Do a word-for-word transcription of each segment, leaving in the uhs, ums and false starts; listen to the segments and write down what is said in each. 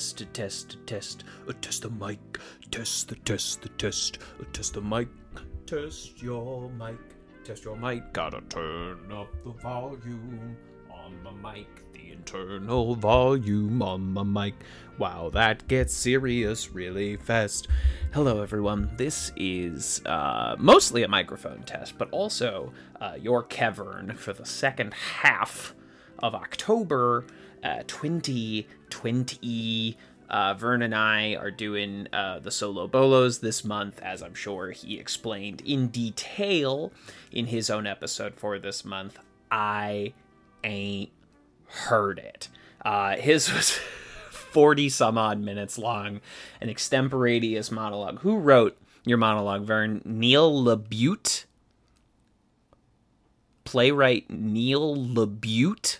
test, a test, a test, a test the mic, test the test, the test, a test the mic, test your mic, test your mic. Gotta turn up the volume on my mic, the internal volume on my mic. Wow, that gets serious really fast. Hello everyone, this is uh, mostly a microphone test, but also uh, your KeVern for the second half of October uh, twenty twenty. Uh, Vern and I are doing uh, the Solo Bolos this month, as I'm sure he explained in detail in his own episode for this month. I ain't heard it. Uh, his was forty some odd minutes long, an extemporaneous monologue. Who wrote your monologue, Vern? Neil Labute? Playwright Neil Labute?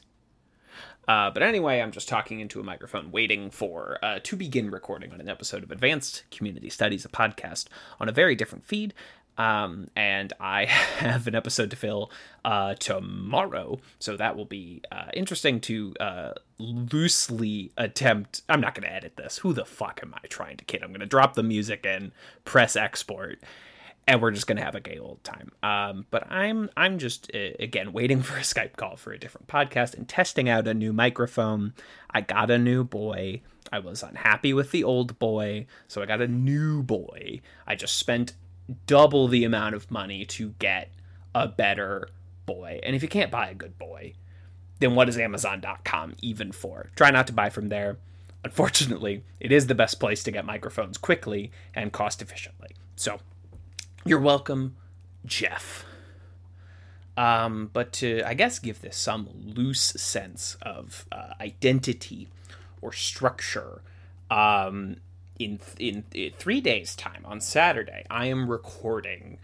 Uh, but anyway, I'm just talking into a microphone, waiting for uh, to begin recording on an episode of Advanced Community Studies, a podcast on a very different feed. Um, and I have an episode to fill uh, tomorrow, so that will be uh, interesting to uh, loosely attempt. I'm not going to edit this. Who the fuck am I trying to kid? I'm going to drop the music in, press export, and we're just going to have a gay old time. Um, but I'm I'm just, uh, again, waiting for a Skype call for a different podcast and testing out a new microphone. I got a new boy. I was unhappy with the old boy, so I got a new boy. I just spent double the amount of money to get a better boy. And if you can't buy a good boy, then what is Amazon dot com even for? Try not to buy from there. Unfortunately, it is the best place to get microphones quickly and cost efficiently. So you're welcome, Jeff. Um, but to, I guess, give this some loose sense of uh, identity or structure, um, In, in in three days' time, on Saturday, I am recording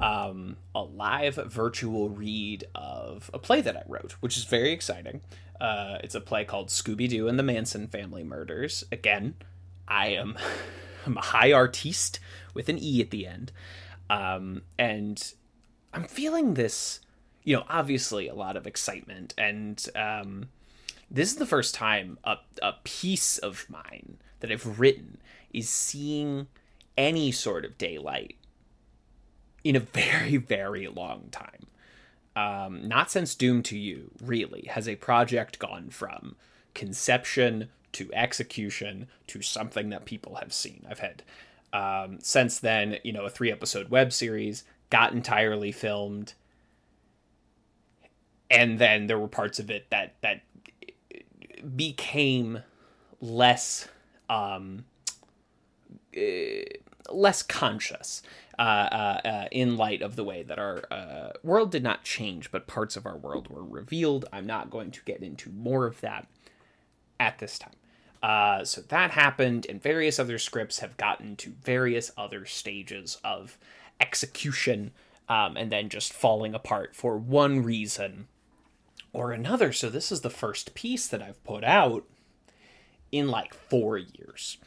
um, a live virtual read of a play that I wrote, which is very exciting. Uh, it's a play called Scooby-Doo and the Manson Family Murders. Again, I am I'm a high artiste with an E at the end. Um, and I'm feeling this, you know, obviously a lot of excitement. And um, this is the first time a, a piece of mine that I've written is seeing any sort of daylight in a very, very long time. Um, not since Doom to You, really, has a project gone from conception to execution to something that people have seen. I've had, um, since then, you know, a three-episode web series got entirely filmed, and then there were parts of it that, that became less... Um, uh, less conscious uh, uh, uh, in light of the way that our uh, world did not change, but parts of our world were revealed. I'm not going to get into more of that at this time. Uh, so that happened, and various other scripts have gotten to various other stages of execution, um, and then just falling apart for one reason or another. So this is the first piece that I've put out in like four years.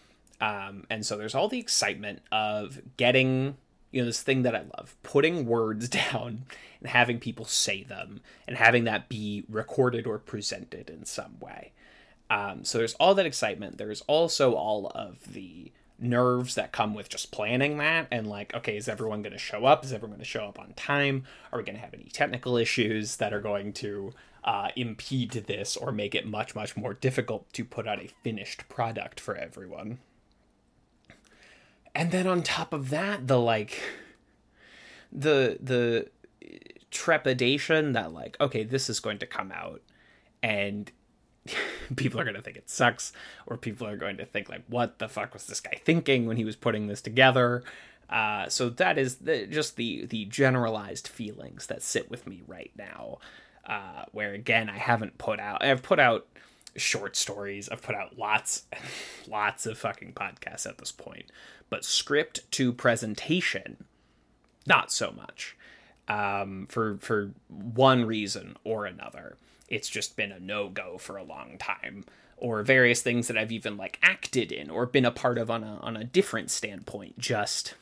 Um, and so there's all the excitement of getting, you know, this thing that I love, putting words down and having people say them and having that be recorded or presented in some way. Um, so there's all that excitement. There's also all of the nerves that come with just planning that and like, okay, is everyone going to show up? Is everyone going to show up on time? Are we going to have any technical issues that are going to Uh, impede this or make it much, much more difficult to put out a finished product for everyone? And then on top of that, the like the the trepidation that like, okay, this is going to come out and people are going to think it sucks, or people are going to think like, what the fuck was this guy thinking when he was putting this together? Uh, so that is the, just the the generalized feelings that sit with me right now. Uh, where again, I haven't put out, I've put out short stories. I've put out lots, lots of fucking podcasts at this point, but script to presentation, not so much, um, for, for one reason or another. It's just been a no-go for a long time, or various things that I've even like acted in or been a part of on a, on a different standpoint, just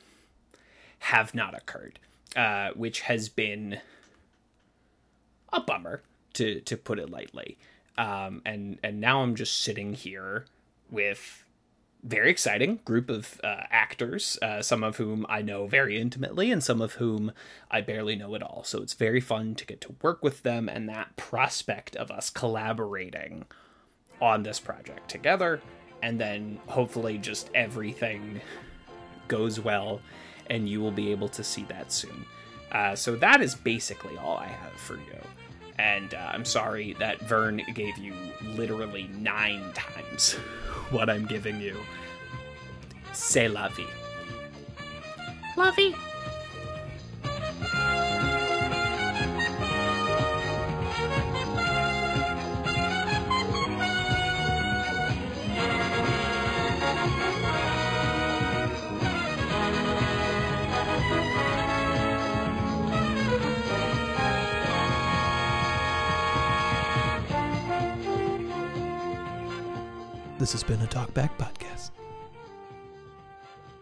have not occurred, uh, which has been a bummer, to to put it lightly. Um, and, and now I'm just sitting here with very exciting group of uh, actors, uh, some of whom I know very intimately and some of whom I barely know at all. So it's very fun to get to work with them, and that prospect of us collaborating on this project together, and then hopefully just everything goes well and you will be able to see that soon. Uh, so that is basically all I have for you. And uh, I'm sorry that Vern gave you literally nine times what I'm giving you. C'est la vie. La vie. This has been a Talk Back Podcast.